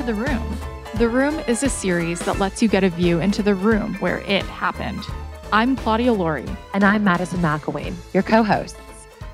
to The Room. The Room is a series that lets you get a view into the room where it happened. I'm Claudia Laurie. And I'm Madison McElwain, your co-hosts.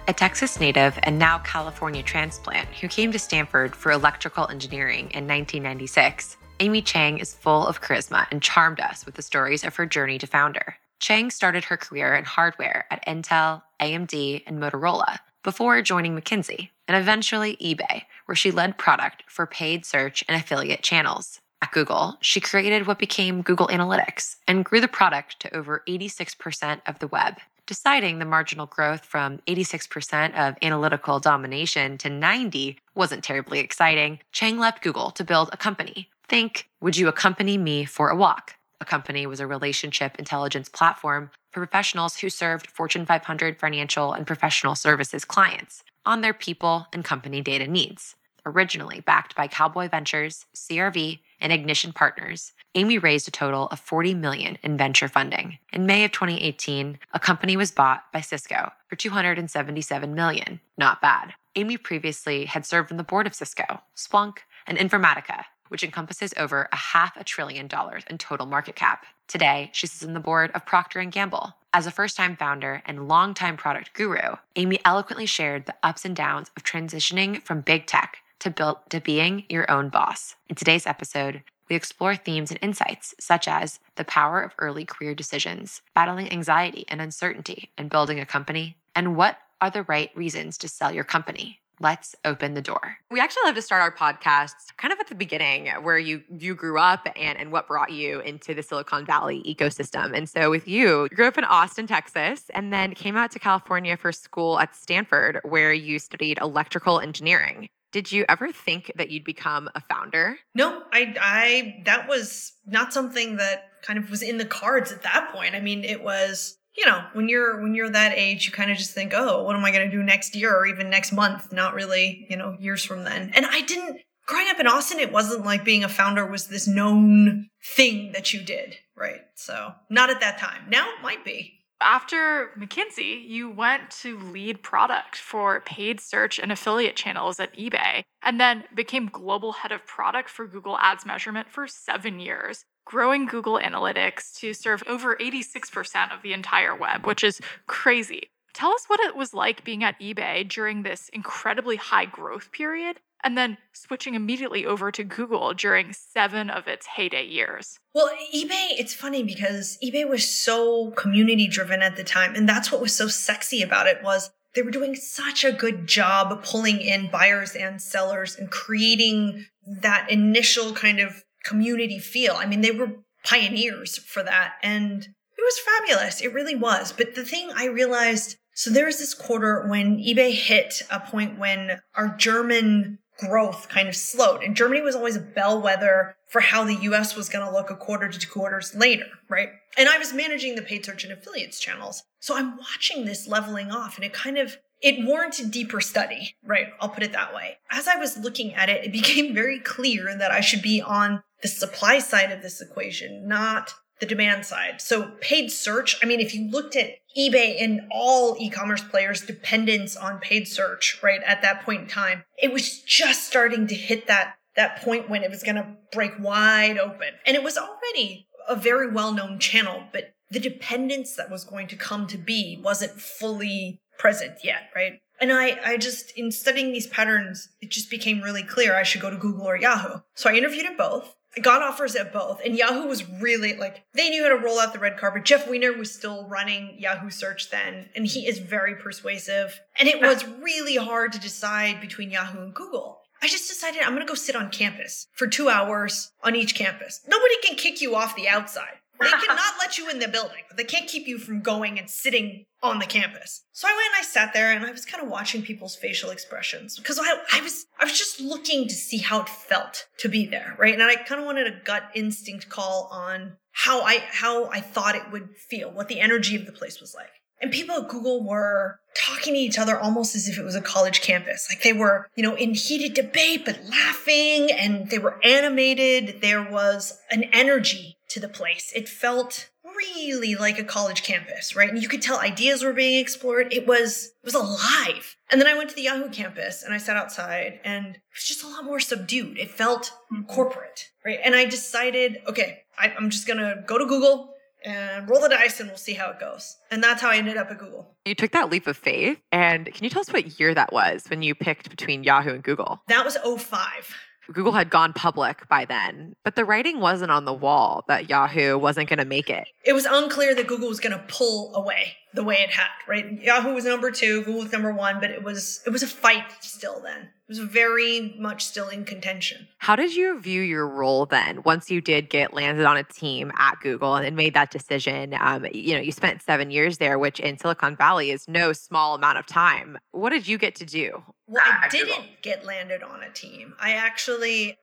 A Texas native and now California transplant who came to Stanford for electrical engineering in 1996, Amy Chang is full of charisma and charmed us with the stories of her journey to founder. Chang started her career in hardware at Intel, AMD, and Motorola before joining McKinsey and eventually eBay, where she led product for paid search and affiliate channels. At Google, she created what became Google Analytics and grew the product to over 86% of the web. Deciding the marginal growth from 86% of analytical domination to 90% wasn't terribly exciting, Chang left Google to build a company. Think, would you accompany me for a walk? A company was a relationship intelligence platform for professionals who served Fortune 500 financial and professional services clients on their people and company data needs. Originally backed by Cowboy Ventures, CRV, and Ignition Partners, Amy raised a total of $40 million in venture funding. In May of 2018, a company was bought by Cisco for $277 million. Not bad. Amy previously had served on the board of Cisco, Splunk, and Informatica, which encompasses over $500 billion in total market cap. Today, she sits on the board of Procter & Gamble. As a first-time founder and longtime product guru, Amy eloquently shared the ups and downs of transitioning from big tech to being your own boss. In today's episode, we explore themes and insights such as the power of early career decisions, battling anxiety and uncertainty, and building a company, and what are the right reasons to sell your company. Let's open the door. We actually love to start our podcasts kind of at the beginning, where you grew up and what brought you into the Silicon Valley ecosystem. And so with you, you grew up in Austin, Texas, and then came out to California for school at Stanford, where you studied electrical engineering. Did you ever think that you'd become a founder? No, I that was not something that kind of was in the cards at that point. I mean, it was, when you're that age, you kind of just think, oh, what am I going to do next year or even next month? Not really, years from then. And I didn't, growing up in Austin, it wasn't like being a founder was this known thing that you did, right? So not at that time. Now it might be. After McKinsey, you went to lead product for paid search and affiliate channels at eBay, and then became global head of product for Google Ads measurement for 7 years, growing Google Analytics to serve over 86% of the entire web, which is crazy. Tell us what it was like being at eBay during this incredibly high growth period, and then switching immediately over to Google during 7 of its heyday years. Well, eBay, it's funny because eBay was so community driven at the time. And that's what was so sexy about it was they were doing such a good job pulling in buyers and sellers and creating that initial kind of community feel. I mean, they were pioneers for that. And it was fabulous. It really was. But the thing I realized, so there was this quarter when eBay hit a point when our German growth kind of slowed. And Germany was always a bellwether for how the US was going to look a quarter to 2 quarters later, right? And I was managing the paid search and affiliates channels. So I'm watching this leveling off and it warranted deeper study, right? I'll put it that way. As I was looking at it, it became very clear that I should be on the supply side of this equation, not the demand side. So paid search, I mean, if you looked at eBay and all e-commerce players' dependence on paid search, right, at that point in time, it was just starting to hit that point when it was going to break wide open. And it was already a very well-known channel, but the dependence that was going to come to be wasn't fully present yet, right? And I just, in studying these patterns, it just became really clear I should go to Google or Yahoo. So I interviewed at both. I got offers at both, and Yahoo was really they knew how to roll out the red carpet. Jeff Weiner was still running Yahoo search then, and he is very persuasive. And it was really hard to decide between Yahoo and Google. I just decided I'm going to go sit on campus for 2 hours on each campus. Nobody can kick you off the outside. They cannot let you in the building, but they can't keep you from going and sitting on the campus. So I went and I sat there and I was kind of watching people's facial expressions because I was just looking to see how it felt to be there, right? And I kind of wanted a gut instinct call on how I thought it would feel, what the energy of the place was like. And people at Google were talking to each other almost as if it was a college campus. Like they were, in heated debate, but laughing, and they were animated. There was an energy to the place. It felt really like a college campus, right? And you could tell ideas were being explored. It was alive. And then I went to the Yahoo campus and I sat outside and it was just a lot more subdued. It felt corporate, right? And I decided, okay, I'm just going to go to Google and roll the dice and we'll see how it goes. And that's how I ended up at Google. You took that leap of faith. And can you tell us what year that was when you picked between Yahoo and Google? That was 2005. Google had gone public by then, but the writing wasn't on the wall that Yahoo wasn't going to make it. It was unclear that Google was going to pull away the way it had, right? Yahoo was #2, Google was #1, but it was a fight still then. It was very much still in contention. How did you view your role then once you did get landed on a team at Google and made that decision? You spent 7 years there, which in Silicon Valley is no small amount of time. What did you get to do? Well, I didn't get landed on a team. I actually,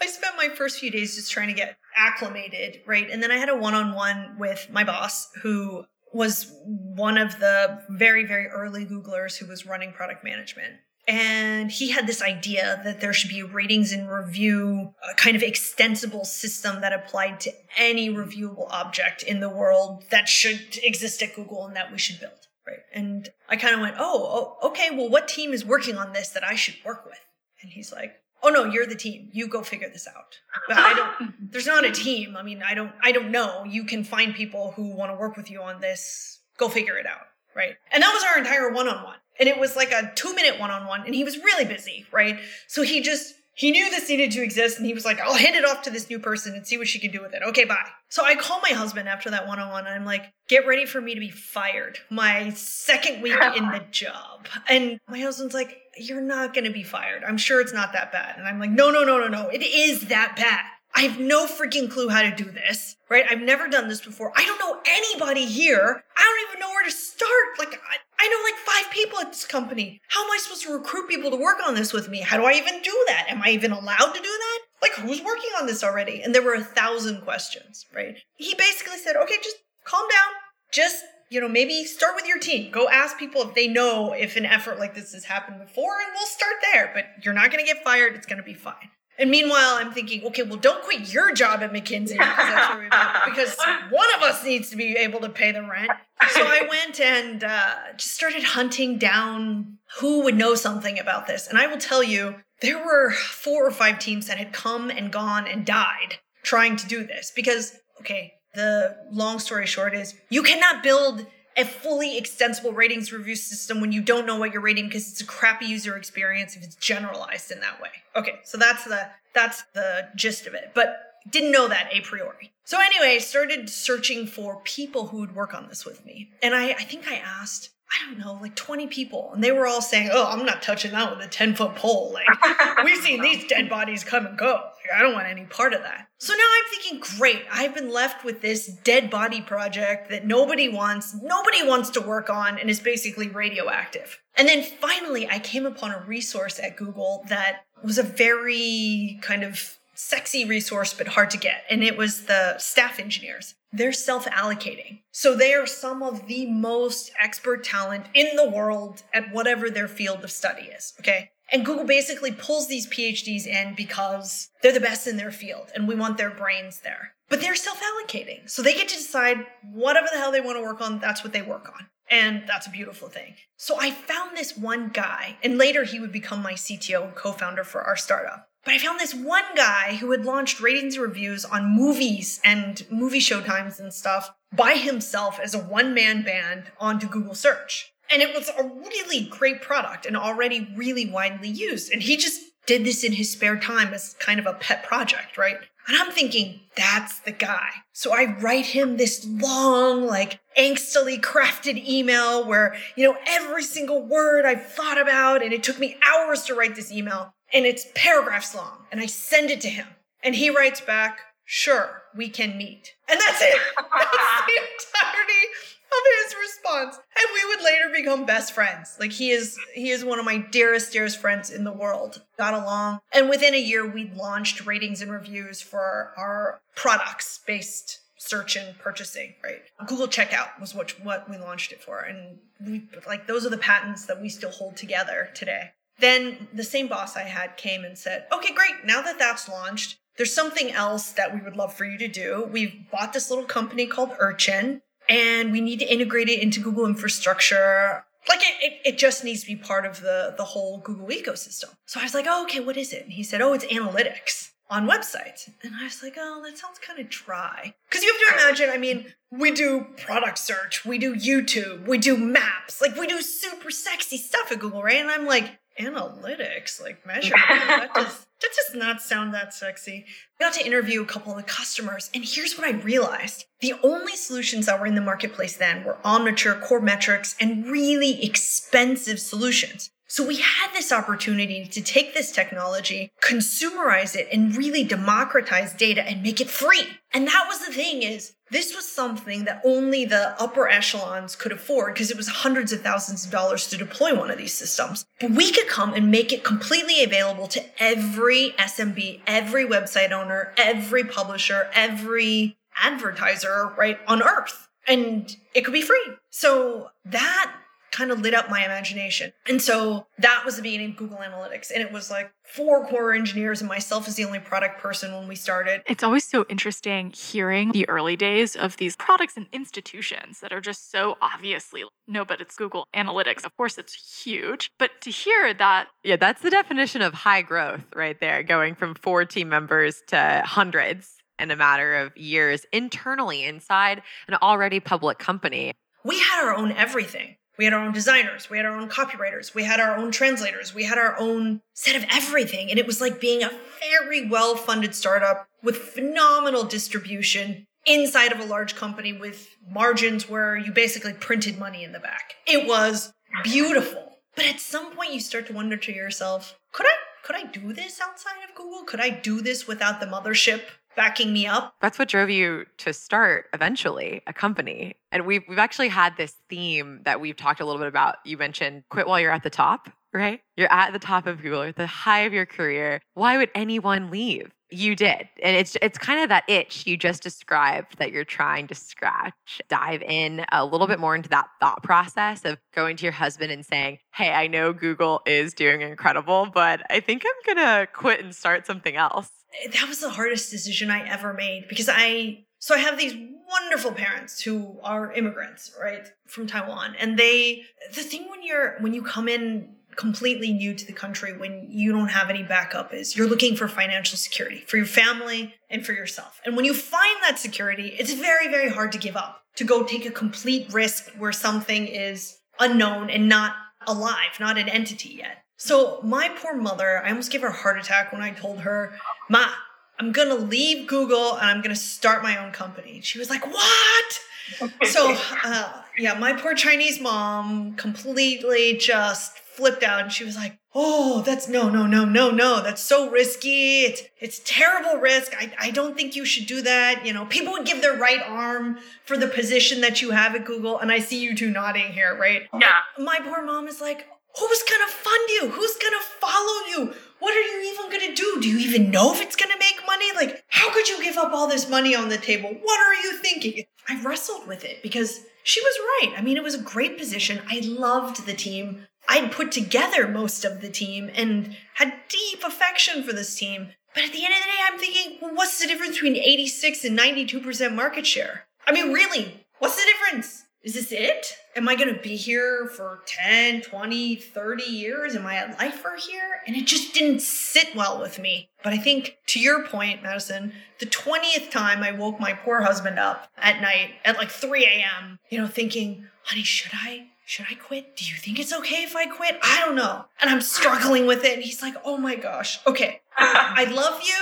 I spent my first few days just trying to get acclimated, right? And then I had a one-on-one with my boss, who was one of the very, very early Googlers who was running product management. And he had this idea that there should be a ratings and review, a kind of extensible system that applied to any reviewable object in the world that should exist at Google and that we should build. Right. And I kind of went, oh, okay, well, what team is working on this that I should work with? And he's like, oh, no, you're the team. You go figure this out. But there's not a team. I mean, I don't know. You can find people who want to work with you on this. Go figure it out. Right. And that was our entire one-on-one. And it was like a 2-minute one-on-one. And he was really busy. Right. So he knew this needed to exist. And he was like, I'll hand it off to this new person and see what she can do with it. Okay, bye. So I call my husband after that one-on-one and I'm like, get ready for me to be fired my second week in the job. And my husband's like, you're not going to be fired. I'm sure it's not that bad. And I'm like, no. It is that bad. I have no freaking clue how to do this, right? I've never done this before. I don't know anybody here. I don't even know where to start. Like, I know like 5 people at this company. How am I supposed to recruit people to work on this with me? How do I even do that? Am I even allowed to do that? Like, who's working on this already? And there were 1,000 questions, right? He basically said, okay, just calm down. Just, maybe start with your team. Go ask people if they know if an effort like this has happened before, and we'll start there. But you're not going to get fired. It's going to be fine. And meanwhile, I'm thinking, okay, well, don't quit your job at McKinsey because one of us needs to be able to pay the rent. So I went and just started hunting down who would know something about this. And I will tell you, there were 4 or 5 teams that had come and gone and died trying to do this because, okay, the long story short is you cannot build a fully extensible ratings review system when you don't know what you're rating because it's a crappy user experience if it's generalized in that way. Okay, so that's the gist of it, but didn't know that a priori. So anyway, started searching for people who would work on this with me. And I think I asked, I don't know, like 20 people. And they were all saying, oh, I'm not touching that with a 10-foot pole. Like, we've seen these dead bodies come and go. Like, I don't want any part of that. So now I'm thinking, great, I've been left with this dead body project that nobody wants to work on and is basically radioactive. And then finally, I came upon a resource at Google that was a very kind of sexy resource, but hard to get. And it was the staff engineers. They're self-allocating. So they are some of the most expert talent in the world at whatever their field of study is, okay? And Google basically pulls these PhDs in because they're the best in their field and we want their brains there. But they're self-allocating. So they get to decide whatever the hell they want to work on, that's what they work on. And that's a beautiful thing. So I found this one guy, and later he would become my CTO and co-founder for our startup. But I found this one guy who had launched ratings and reviews on movies and movie showtimes and stuff by himself as a one-man band onto Google search. And it was a really great product and already really widely used. And he just did this in his spare time as kind of a pet project, right? And I'm thinking, that's the guy. So I write him this long, like angstily crafted email where, every single word I've thought about, and it took me hours to write this email. And it's paragraphs long. And I send it to him. And he writes back, sure, we can meet. And that's it. That's the entirety of his response. And we would later become best friends. Like he is one of my dearest, dearest friends in the world. Got along. And within a year, we launched ratings and reviews for our products-based search and purchasing, right? Google Checkout was what we launched it for. And those are the patents that we still hold together today. Then the same boss I had came and said, okay, great. Now that that's launched, there's something else that we would love for you to do. We've bought this little company called Urchin, and we need to integrate it into Google infrastructure. Like it just needs to be part of the whole Google ecosystem. So I was like, oh, okay, what is it? And he said, oh, it's analytics on websites. And I was like, oh, that sounds kind of dry. Because you have to imagine, I mean, we do product search, we do YouTube, we do maps, like we do super sexy stuff at Google, right? And I'm like, analytics, like measurement, that does not sound that sexy. I got to interview a couple of the customers, and here's what I realized. The only solutions that were in the marketplace then were Omniture, Core Metrics, and really expensive solutions. So we had this opportunity to take this technology, consumerize it, and really democratize data and make it free. And that was the thing is, this was something that only the upper echelons could afford because it was hundreds of thousands of dollars to deploy one of these systems. But we could come and make it completely available to every SMB, every website owner, every publisher, every advertiser, right, on earth. And it could be free. So that kind of lit up my imagination. And so that was the beginning of Google Analytics. And it was like 4 core engineers and myself as the only product person when we started. It's always so interesting hearing the early days of these products and institutions that are just so obviously, no, but it's Google Analytics. Of course, it's huge. But to hear that... Yeah, that's the definition of high growth right there, going from 4 team members to hundreds in a matter of years internally inside an already public company. We had our own everything. We had our own designers, we had our own copywriters, we had our own translators, we had our own set of everything. And it was like being a very well-funded startup with phenomenal distribution inside of a large company with margins where you basically printed money in the back. It was beautiful. But at some point you start to wonder to yourself, could I do this outside of Google? Could I do this without the mothership backing me up? That's what drove you to start, eventually, a company. And we've actually had this theme that we've talked a little bit about. You mentioned quit while you're at the top, right? You're at the top of Google, at the high of your career. Why would anyone leave? You did. And it's kind of that itch you just described that you're trying to scratch. Dive in a little bit more into that thought process of going to your husband and saying, hey, I know Google is doing incredible, but I think I'm going to quit and start something else. That was the hardest decision I ever made because I have these wonderful parents who are immigrants, right, from Taiwan. And the thing when you come in completely new to the country, when you don't have any backup, is you're looking for financial security for your family and for yourself. And when you find that security, it's very, very hard to give up, to go take a complete risk where something is unknown and not alive, not an entity yet. So my poor mother, I almost gave her a heart attack when I told her, Ma, I'm going to leave Google and I'm going to start my own company. And she was like, what? So my poor Chinese mom completely just flipped out. And she was like, oh, that's no. That's so risky. It's terrible risk. I don't think you should do that. You know, people would give their right arm for the position that you have at Google. And I see you two nodding here, right? Yeah. My poor mom is like, who's going to fund you? Who's going to follow you? What are you even going to do? Do you even know if it's going to make money? Like, how could you give up all this money on the table? What are you thinking? I wrestled with it because she was right. I mean, it was a great position. I loved the team. I'd put together most of the team and had deep affection for this team. But at the end of the day, I'm thinking, well, what's the difference between 86 and 92% market share? I mean, really, what's the difference? Is this it? Am I going to be here for 10, 20, 30 years? Am I a lifer here? And it just didn't sit well with me. But I think, to your point, Madison, the 20th time I woke my poor husband up at night at like 3 a.m., you know, thinking, honey, should I quit? Do you think it's okay if I quit? I don't know. And I'm struggling with it. And he's like, oh my gosh. Okay. I love you.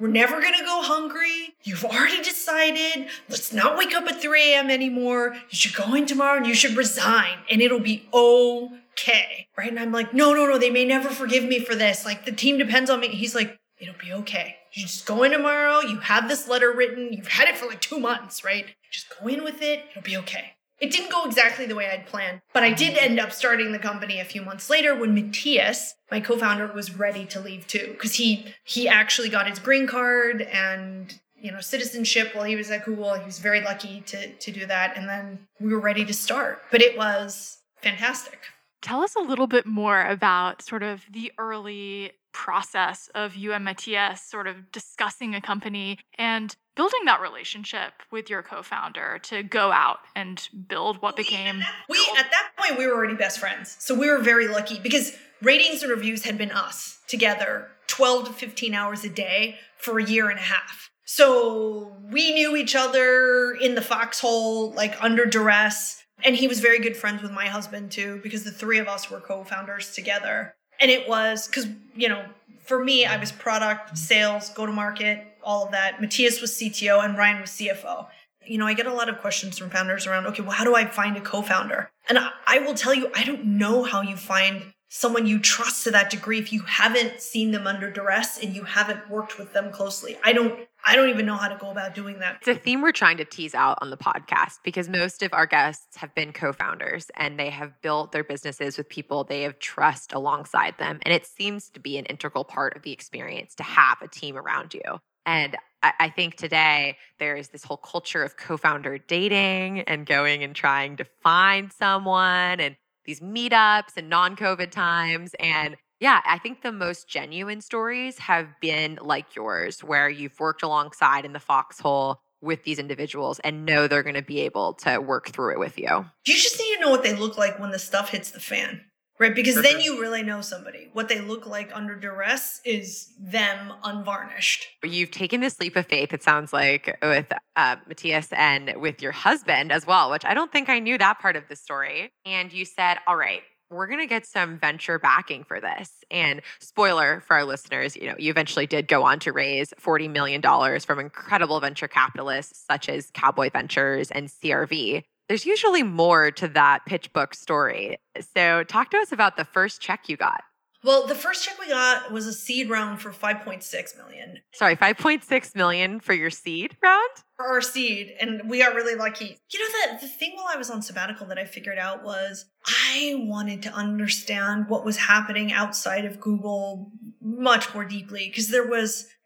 We're never going to go hungry. You've already decided. Let's not wake up at 3 a.m. anymore. You should go in tomorrow and you should resign and it'll be okay. Right? And I'm like, no. They may never forgive me for this. Like the team depends on me. He's like, it'll be okay. You just go in tomorrow. You have this letter written. You've had it for like 2 months, right? Just go in with it. It'll be okay. It didn't go exactly the way I'd planned, but I did end up starting the company a few months later when Matthias, my co-founder, was ready to leave too, because he actually got his green card and, you know, citizenship while he was at Google. He was very lucky to do that. And then we were ready to start, but it was fantastic. Tell us a little bit more about sort of the early process of you and Matthias sort of discussing a company and building that relationship with your co-founder to go out and build what became... At that point, we were already best friends. So we were very lucky because ratings and reviews had been us together 12 to 15 hours a day for a year and a half. So we knew each other in the foxhole, like under duress. And he was very good friends with my husband too, because the three of us were co-founders together. And it was because, you know, for me, I was product, sales, go-to-market, all of that. Matthias was CTO and Ryan was CFO. You know, I get a lot of questions from founders around, okay, well, how do I find a co-founder? And I will tell you, I don't know how you find someone you trust to that degree if you haven't seen them under duress and you haven't worked with them closely. I don't even know how to go about doing that. It's a theme we're trying to tease out on the podcast because most of our guests have been co-founders and they have built their businesses with people they have trust alongside them. And it seems to be an integral part of the experience to have a team around you. And I think today there is this whole culture of co-founder dating and going and trying to find someone and these meetups and non-COVID times. And yeah, I think the most genuine stories have been like yours, where you've worked alongside in the foxhole with these individuals and know they're going to be able to work through it with you. You just need to know what they look like when the stuff hits the fan, right? Because then you really know somebody. What they look like under duress is them unvarnished. You've taken this leap of faith, it sounds like, with Matthias and with your husband as well, which I don't think I knew that part of the story. And you said, all right, we're going to get some venture backing for this. And spoiler for our listeners, you know, you eventually did go on to raise $40 million from incredible venture capitalists such as Cowboy Ventures and CRV. There's usually more to that pitch book story. So talk to us about the first check you got. Well, the first check we got was a seed round for $5.6 million. Sorry, $5.6 million for your seed round? For our seed, and we got really lucky. You know, the thing while I was on sabbatical that I figured out was I wanted to understand what was happening outside of Google much more deeply because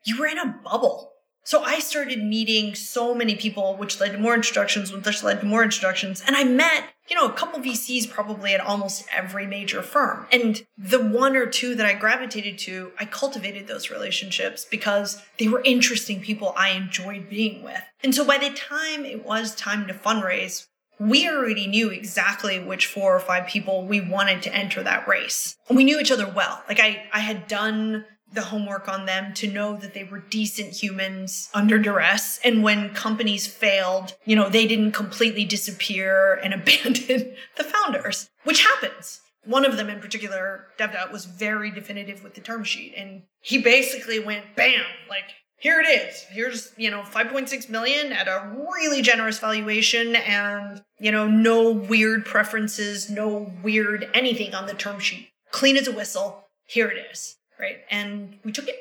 you were in a bubble. So I started meeting so many people, which led to more introductions, and I met a couple VCs probably at almost every major firm. And the one or two that I gravitated to, I cultivated those relationships because they were interesting people I enjoyed being with. And so by the time it was time to fundraise, we already knew exactly which 4 or 5 people we wanted to enter that race. And we knew each other well. Like I had done the homework on them to know that they were decent humans under duress. And when companies failed, they didn't completely disappear and abandon the founders, which happens. One of them in particular, DevDot, was very definitive with the term sheet. And he basically went, bam, like, here it is. Here's, $5.6 million at a really generous valuation and, no weird preferences, no weird anything on the term sheet. Clean as a whistle. Here it is. Right. And we took it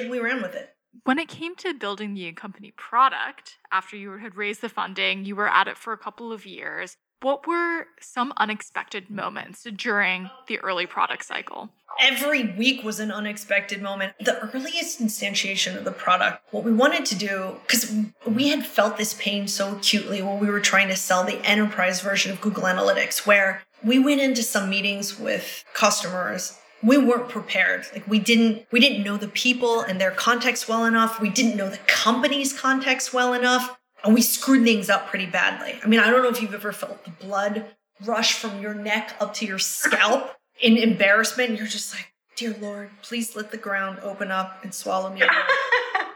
and we ran with it. When it came to building the company product, after you had raised the funding, you were at it for a couple of years. What were some unexpected moments during the early product cycle? Every week was an unexpected moment. The earliest instantiation of the product, what we wanted to do, because we had felt this pain so acutely when we were trying to sell the enterprise version of Google Analytics, where we went into some meetings with customers. We weren't prepared. Like we didn't know the people and their context well enough. We didn't know the company's context well enough. And we screwed things up pretty badly. I mean, I don't know if you've ever felt the blood rush from your neck up to your scalp in embarrassment. You're just like, dear Lord, please let the ground open up and swallow me up.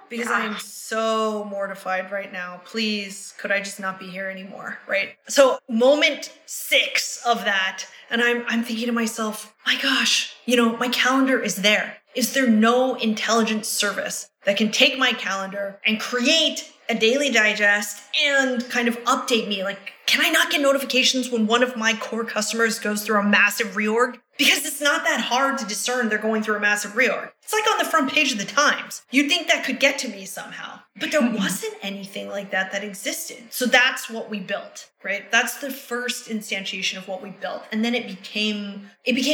Because I am so mortified right now. Please, could I just not be here anymore, right? So moment 6 of that, and I'm thinking to myself, my gosh, my calendar is there. Is there no intelligent service that can take my calendar and create a daily digest and kind of update me? Like, can I not get notifications when one of my core customers goes through a massive reorg? Because it's not that hard to discern they're going through a massive reorg. It's like on the front page of the Times. You'd think that could get to me somehow. But there wasn't anything like that existed. So that's what we built, right? That's the first instantiation of what we built. And then it became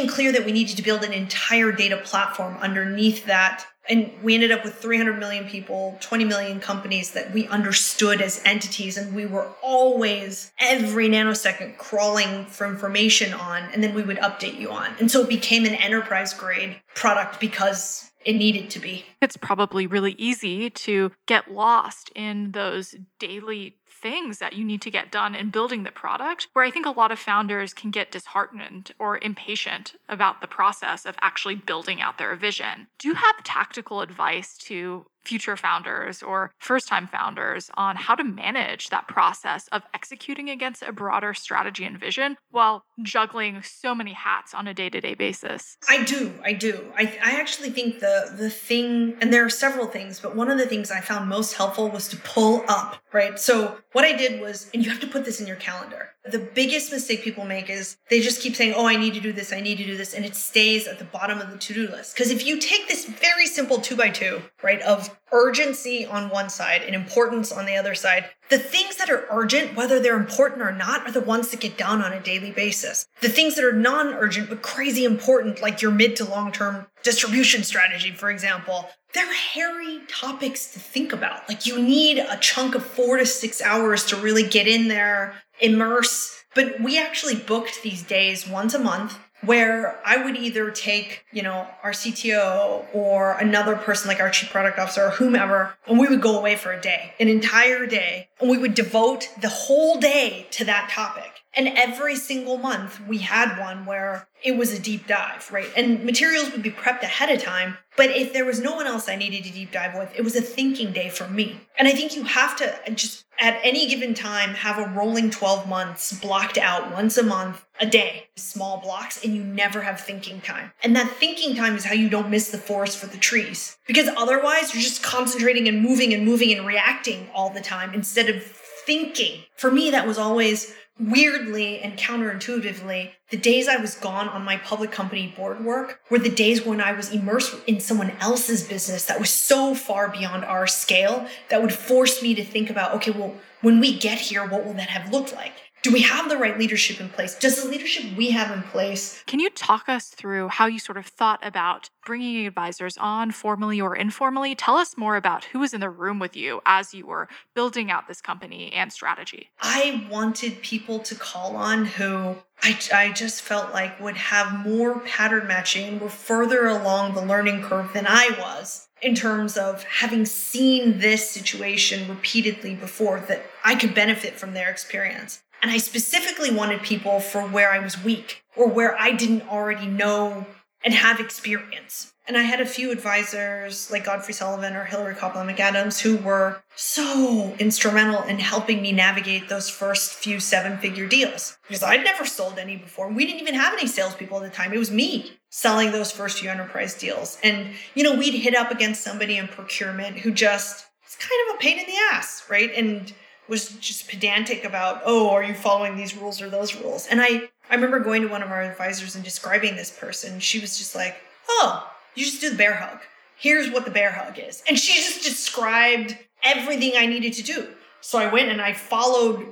clear that we needed to build an entire data platform underneath that And we ended up with 300 million people, 20 million companies that we understood as entities. And we were always, every nanosecond, crawling for information on, and then we would update you on. And so it became an enterprise grade product because it needed to be. It's probably really easy to get lost in those daily things that you need to get done in building the product, where I think a lot of founders can get disheartened or impatient about the process of actually building out their vision. Do you have tactical advice to future founders or first-time founders on how to manage that process of executing against a broader strategy and vision while juggling so many hats on a day-to-day basis? I do. I actually think the thing, and there are several things, but one of the things I found most helpful was to pull up, right? So what I did was, and you have to put this in your calendar, the biggest mistake people make is they just keep saying, oh, I need to do this. And it stays at the bottom of the to-do list. Because if you take this very simple 2x2, right, of urgency on one side and importance on the other side, the things that are urgent, whether they're important or not, are the ones that get done on a daily basis. The things that are non-urgent but crazy important, like your mid to long-term distribution strategy, for example, they're hairy topics to think about. Like you need a chunk of 4 to 6 hours to really get in there, immerse. But we actually booked these days once a month where I would either take, our CTO or another person like our chief product officer or whomever, and we would go away for a day, an entire day, and we would devote the whole day to that topic. And every single month we had one where it was a deep dive, right? And materials would be prepped ahead of time. But if there was no one else I needed to deep dive with, it was a thinking day for me. And I think you have to just at any given time have a rolling 12 months blocked out once a month, a day, small blocks, and you never have thinking time. And that thinking time is how you don't miss the forest for the trees. Because otherwise you're just concentrating and moving and reacting all the time instead of thinking. For me, that was always weirdly and counterintuitively, the days I was gone on my public company board work were the days when I was immersed in someone else's business that was so far beyond our scale that would force me to think about, okay, well, when we get here, what will that have looked like? Do we have the right leadership in place? Does the leadership we have in place? Can you talk us through how you sort of thought about bringing advisors on formally or informally? Tell us more about who was in the room with you as you were building out this company and strategy. I wanted people to call on who I just felt like would have more pattern matching and were further along the learning curve than I was, in terms of having seen this situation repeatedly before, that I could benefit from their experience. And I specifically wanted people for where I was weak or where I didn't already know and have experience. And I had a few advisors like Godfrey Sullivan or Hillary Copeland McAdams who were so instrumental in helping me navigate those first few 7-figure deals, because I'd never sold any before. We didn't even have any salespeople at the time. It was me selling those first few enterprise deals. And, we'd hit up against somebody in procurement who just is kind of a pain in the ass, right? And was just pedantic about, oh, are you following these rules or those rules? And I remember going to one of our advisors and describing this person. She was just like, oh, you just do the bear hug. Here's what the bear hug is. And she just described everything I needed to do. So I went and I followed,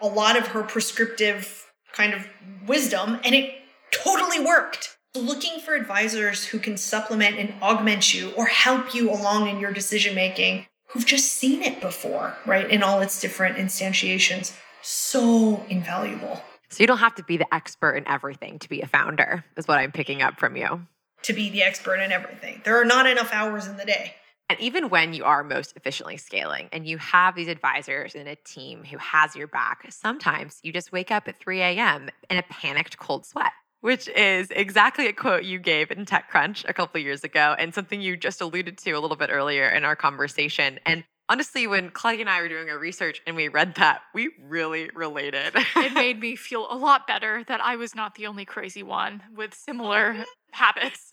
a lot of her prescriptive kind of wisdom, and it totally worked. Looking for advisors who can supplement and augment you or help you along in your decision-making, who've just seen it before, right, in all its different instantiations, so invaluable. So you don't have to be the expert in everything to be a founder, is what I'm picking up from you. To be the expert in everything. There are not enough hours in the day. And even when you are most efficiently scaling and you have these advisors and a team who has your back, sometimes you just wake up at 3 a.m. in a panicked cold sweat, which is exactly a quote you gave in TechCrunch a couple of years ago and something you just alluded to a little bit earlier in our conversation. And honestly, when Claudia and I were doing our research and we read that, we really related. It made me feel a lot better that I was not the only crazy one with similar habits.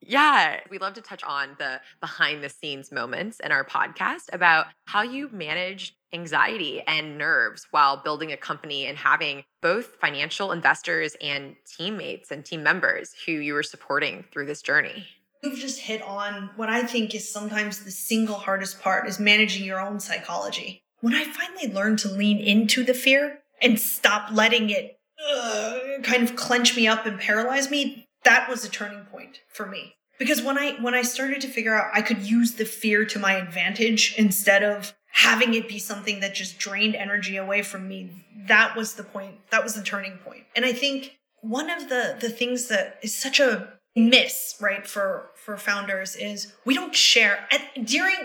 Yeah. We love to touch on the behind the scenes moments in our podcast about how you managed anxiety and nerves while building a company and having both financial investors and teammates and team members who you were supporting through this journey. You've just hit on what I think is sometimes the single hardest part, is managing your own psychology. When I finally learned to lean into the fear and stop letting it kind of clench me up and paralyze me, that was a turning point for me. Because when I started to figure out I could use the fear to my advantage instead of having it be something that just drained energy away from me, that was the point. That was the turning point. And I think one of the things that is such a miss, right, for founders is we don't share.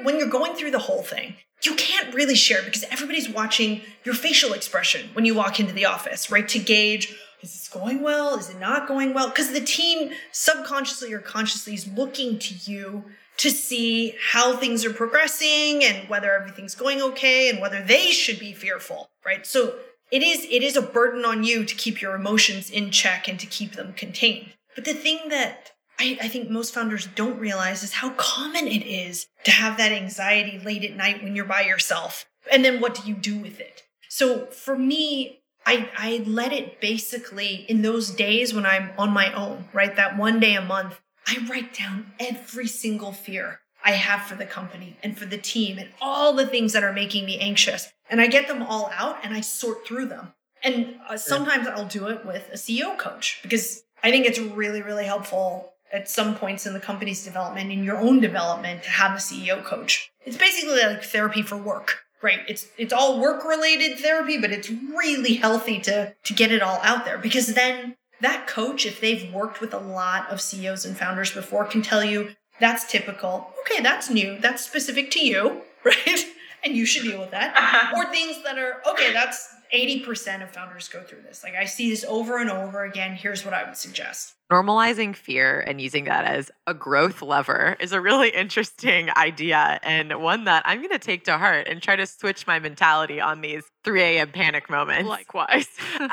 When you're going through the whole thing, you can't really share because everybody's watching your facial expression when you walk into the office, right, to gauge, is this going well? Is it not going well? Because the team subconsciously or consciously is looking to you to see how things are progressing and whether everything's going okay and whether they should be fearful, right? So it is a burden on you to keep your emotions in check and to keep them contained. But the thing that I think most founders don't realize is how common it is to have that anxiety late at night when you're by yourself. And then what do you do with it? So for me, I let it basically in those days when I'm on my own, right? That one day a month, I write down every single fear I have for the company and for the team and all the things that are making me anxious. And I get them all out and I sort through them. And sometimes I'll do it with a CEO coach because I think it's really, really helpful at some points in the company's development, in your own development, to have a CEO coach. It's basically like therapy for work, right? It's all work-related therapy, but it's really healthy to get it all out there because then that coach, if they've worked with a lot of CEOs and founders before, can tell you that's typical. Okay, that's new. That's specific to you, right? And you should deal with that. Or things that are, okay, that's 80% of founders go through this. Like I see this over and over again. Here's what I would suggest. Normalizing fear and using that as a growth lever is a really interesting idea and one that I'm going to take to heart and try to switch my mentality on these 3 a.m. panic moments. Likewise. Keep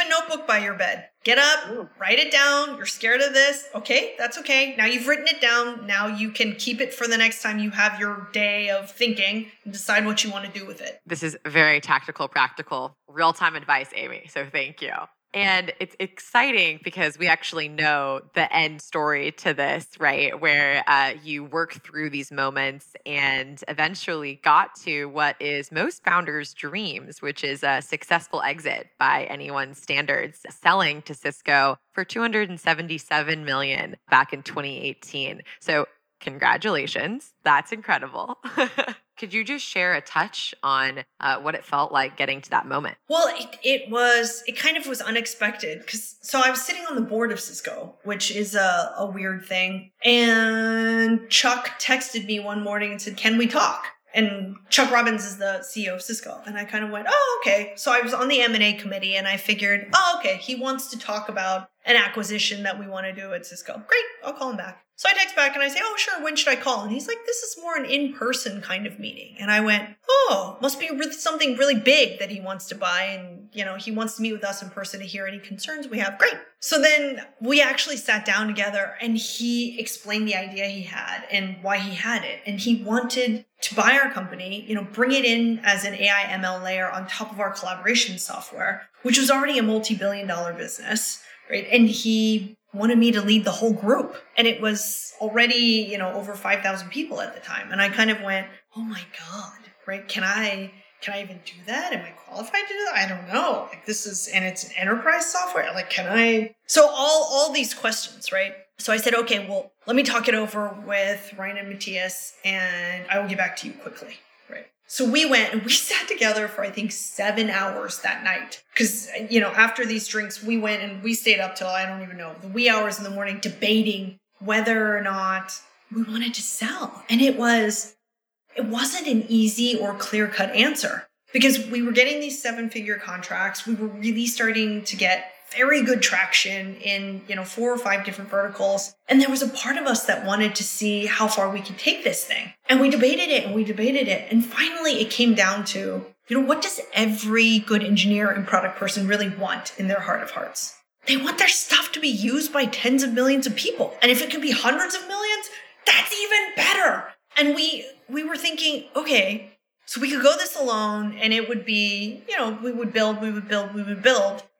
a notebook by your bed. Get up, write it down. You're scared of this. Okay, that's okay. Now you've written it down. Now you can keep it for the next time you have your day of thinking and decide what you want to do with it. This is very tactical, practical, real-time advice, Amy. So thank you. And it's exciting because we actually know the end story to this, right? Where you work through these moments and eventually got to what is most founders' dreams, which is a successful exit by anyone's standards, selling to Cisco for $277 million back in 2018. So congratulations. That's incredible. Could you just share a touch on what it felt like getting to that moment? Well, it kind of was unexpected because so I was sitting on the board of Cisco, which is a weird thing. And Chuck texted me one morning and said, "Can we talk?" And Chuck Robbins is the CEO of Cisco. And I kind of went, oh, okay. So I was on the M&A committee and I figured, oh, okay, he wants to talk about an acquisition that we want to do at Cisco. Great, I'll call him back. So I text back and I say, oh, sure, when should I call? And he's like, this is more an in-person kind of meeting. And I went, oh, must be something really big that he wants to buy. And, you know, he wants to meet with us in person to hear any concerns we have. Great. So then we actually sat down together and he explained the idea he had and why he had it. And he wanted to buy our company, you know, bring it in as an AI ML layer on top of our collaboration software, which was already a multi-billion-dollar business, right? And he wanted me to lead the whole group. And it was already, you know, over 5,000 people at the time. And I kind of went, oh my God, right? Can I even do that? Am I qualified to do that? I don't know. Like this is, and it's an enterprise software. Like, can I? So all these questions, right? So I said, okay, well, let me talk it over with Ryan and Matthias and I will get back to you quickly, right? So we went and we sat together for, I think, 7 hours that night. Because, you know, after these drinks, we went and we stayed up till, I don't even know, the wee hours in the morning debating whether or not we wanted to sell. And it wasn't an easy or clear-cut answer because we were getting these seven-figure contracts. We were really starting to get very good traction in, you know, 4 or 5 different verticals. And there was a part of us that wanted to see how far we could take this thing. And we debated it. And finally, it came down to, you know, what does every good engineer and product person really want in their heart of hearts? They want their stuff to be used by tens of millions of people. And if it can be hundreds of millions, that's even better. And we were thinking, okay, so we could go this alone and it would be, you know, we would build.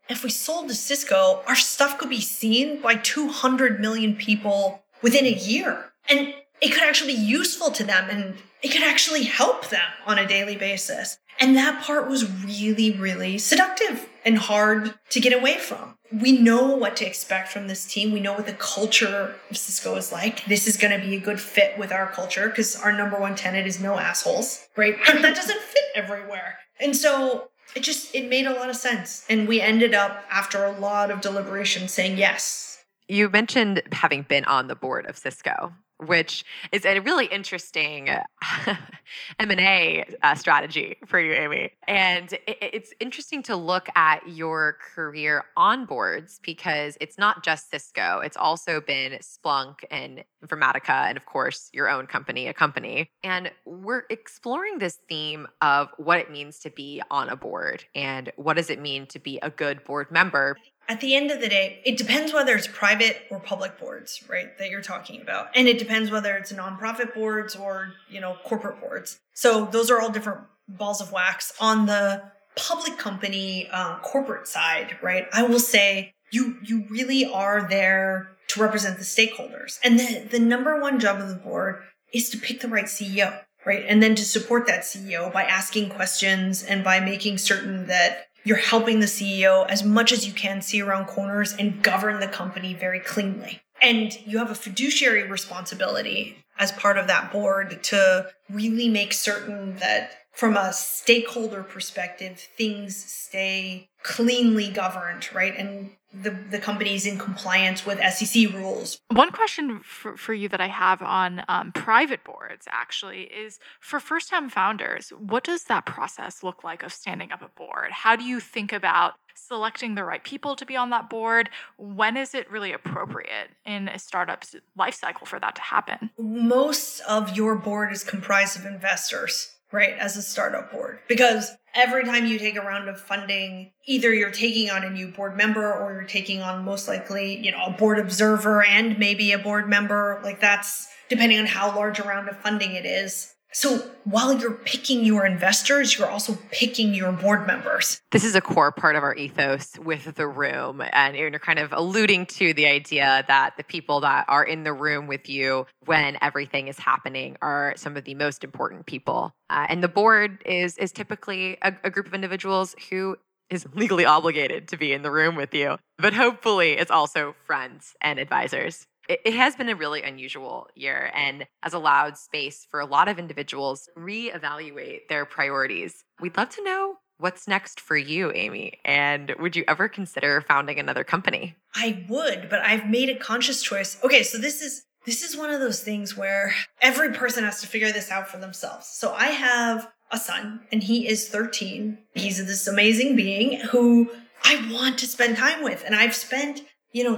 If we sold to Cisco, our stuff could be seen by 200 million people within a year. And it could actually be useful to them and it could actually help them on a daily basis. And that part was really, really seductive and hard to get away from. We know what to expect from this team. We know what the culture of Cisco is like. This is going to be a good fit with our culture because our number one tenet is no assholes, right? But that doesn't fit everywhere. And so it made a lot of sense. And we ended up, after a lot of deliberation, saying yes. You mentioned having been on the board of Cisco, which is a really interesting M&A strategy for you, Amy. And it's interesting to look at your career on boards because it's not just Cisco. It's also been Splunk and Informatica and, of course, your own company, Accompany. And we're exploring this theme of what it means to be on a board and what does it mean to be a good board member. At the end of the day, it depends whether it's private or public boards, right, that you're talking about. And it depends whether it's nonprofit boards or, corporate boards. So those are all different balls of wax. On the public company corporate side, right, I will say you really are there to represent the stakeholders. And the number one job of the board is to pick the right CEO, right, and then to support that CEO by asking questions and by making certain that you're helping the CEO as much as you can see around corners and govern the company very cleanly. And you have a fiduciary responsibility as part of that board to really make certain that from a stakeholder perspective, things stay cleanly governed, right? And the company's in compliance with SEC rules. One question for you that I have on private boards, actually, is for first-time founders, what does that process look like of standing up a board? How do you think about selecting the right people to be on that board? When is it really appropriate in a startup's life cycle for that to happen? Most of your board is comprised of investors, right, as a startup board, because every time you take a round of funding, either you're taking on a new board member or you're taking on most likely, a board observer and maybe a board member. Like that's depending on how large a round of funding it is. So while you're picking your investors, you're also picking your board members. This is a core part of our ethos with The Room. And you're kind of alluding to the idea that the people that are in the room with you when everything is happening are some of the most important people. And the board is typically a group of individuals who is legally obligated to be in the room with you. But hopefully it's also friends and advisors. It has been a really unusual year and has allowed space for a lot of individuals to reevaluate their priorities. We'd love to know what's next for you, Amy, and would you ever consider founding another company? I would, but I've made a conscious choice. Okay, so this is one of those things where every person has to figure this out for themselves. So I have a son, and he is 13. He's this amazing being who I want to spend time with, and I've spent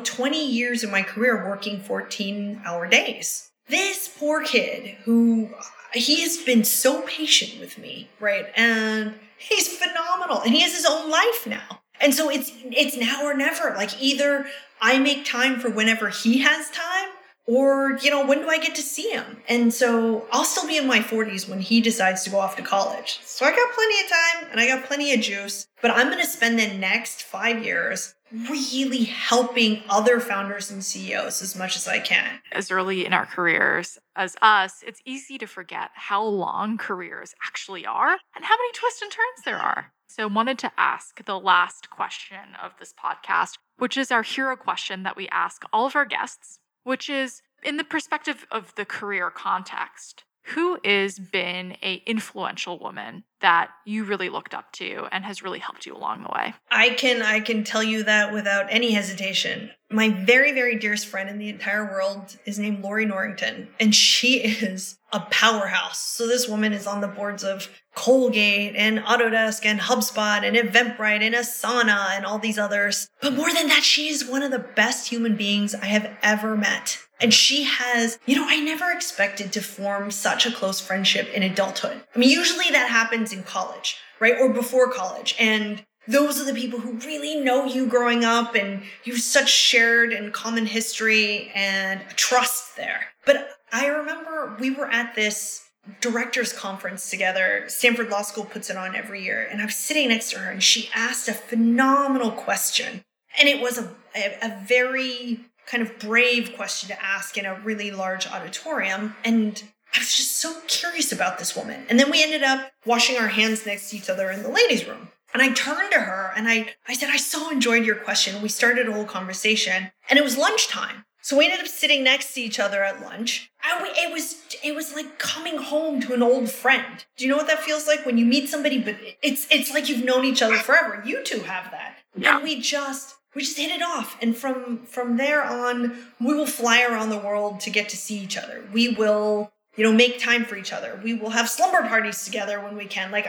20 years of my career working 14-hour days. This poor kid who, he has been so patient with me, right? And he's phenomenal. And he has his own life now. And so it's now or never. Like either I make time for whenever he has time or, when do I get to see him? And so I'll still be in my 40s when he decides to go off to college. So I got plenty of time and I got plenty of juice, but I'm going to spend the next 5 years really helping other founders and CEOs as much as I can. As early in our careers as us, it's easy to forget how long careers actually are and how many twists and turns there are. So I wanted to ask the last question of this podcast, which is our hero question that we ask all of our guests, which is in the perspective of the career context, who has been an influential woman that you really looked up to and has really helped you along the way? I can tell you that without any hesitation. My very, very dearest friend in the entire world is named Lori Norrington, and she is a powerhouse. So this woman is on the boards of Colgate and Autodesk and HubSpot and Eventbrite and Asana and all these others. But more than that, she is one of the best human beings I have ever met. And she has, I never expected to form such a close friendship in adulthood. I mean, usually that happens in college, right? Or before college. And those are the people who really know you growing up and you've such shared and common history and trust there. But I remember we were at this directors conference together. Stanford Law School puts it on every year. And I was sitting next to her and she asked a phenomenal question. And it was a very kind of brave question to ask in a really large auditorium. And I was just so curious about this woman. And then we ended up washing our hands next to each other in the ladies' room. And I turned to her and I said, I so enjoyed your question. We started a whole conversation and it was lunchtime. So we ended up sitting next to each other at lunch. It was like coming home to an old friend. Do you know what that feels like when you meet somebody, but it's like you've known each other forever. You two have that. Yeah. And we just hit it off. And from there on, we will fly around the world to get to see each other. We will, make time for each other. We will have slumber parties together when we can. Like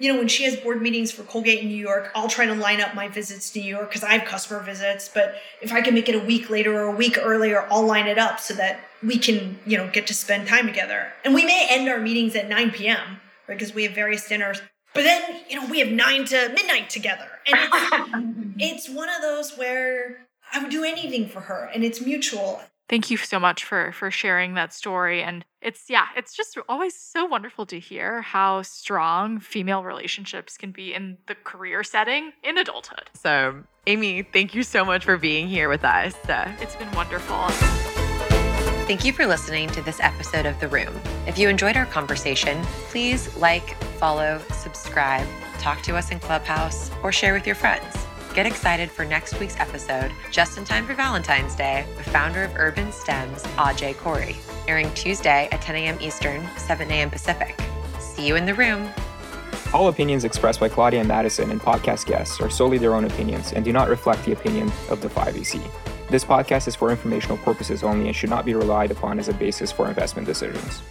when she has board meetings for Colgate in New York, I'll try to line up my visits to New York because I have customer visits. But if I can make it a week later or a week earlier, I'll line it up so that we can, get to spend time together. And we may end our meetings at 9 p.m. because we have various dinners. But then, we have 9 to midnight together. And it's one of those where I would do anything for her and it's mutual. Thank you so much for sharing that story. And it's just always so wonderful to hear how strong female relationships can be in the career setting in adulthood. So, Amy, thank you so much for being here with us. It's been wonderful. Thank you for listening to this episode of The Room. If you enjoyed our conversation, please like, follow, subscribe, talk to us in Clubhouse, or share with your friends. Get excited for next week's episode, just in time for Valentine's Day, with founder of Urban Stems, Ajay Corey, airing Tuesday at 10 a.m. Eastern, 7 a.m. Pacific. See you in the room. All opinions expressed by Claudia and Madison and podcast guests are solely their own opinions and do not reflect the opinion of the 5EC. This podcast is for informational purposes only and should not be relied upon as a basis for investment decisions.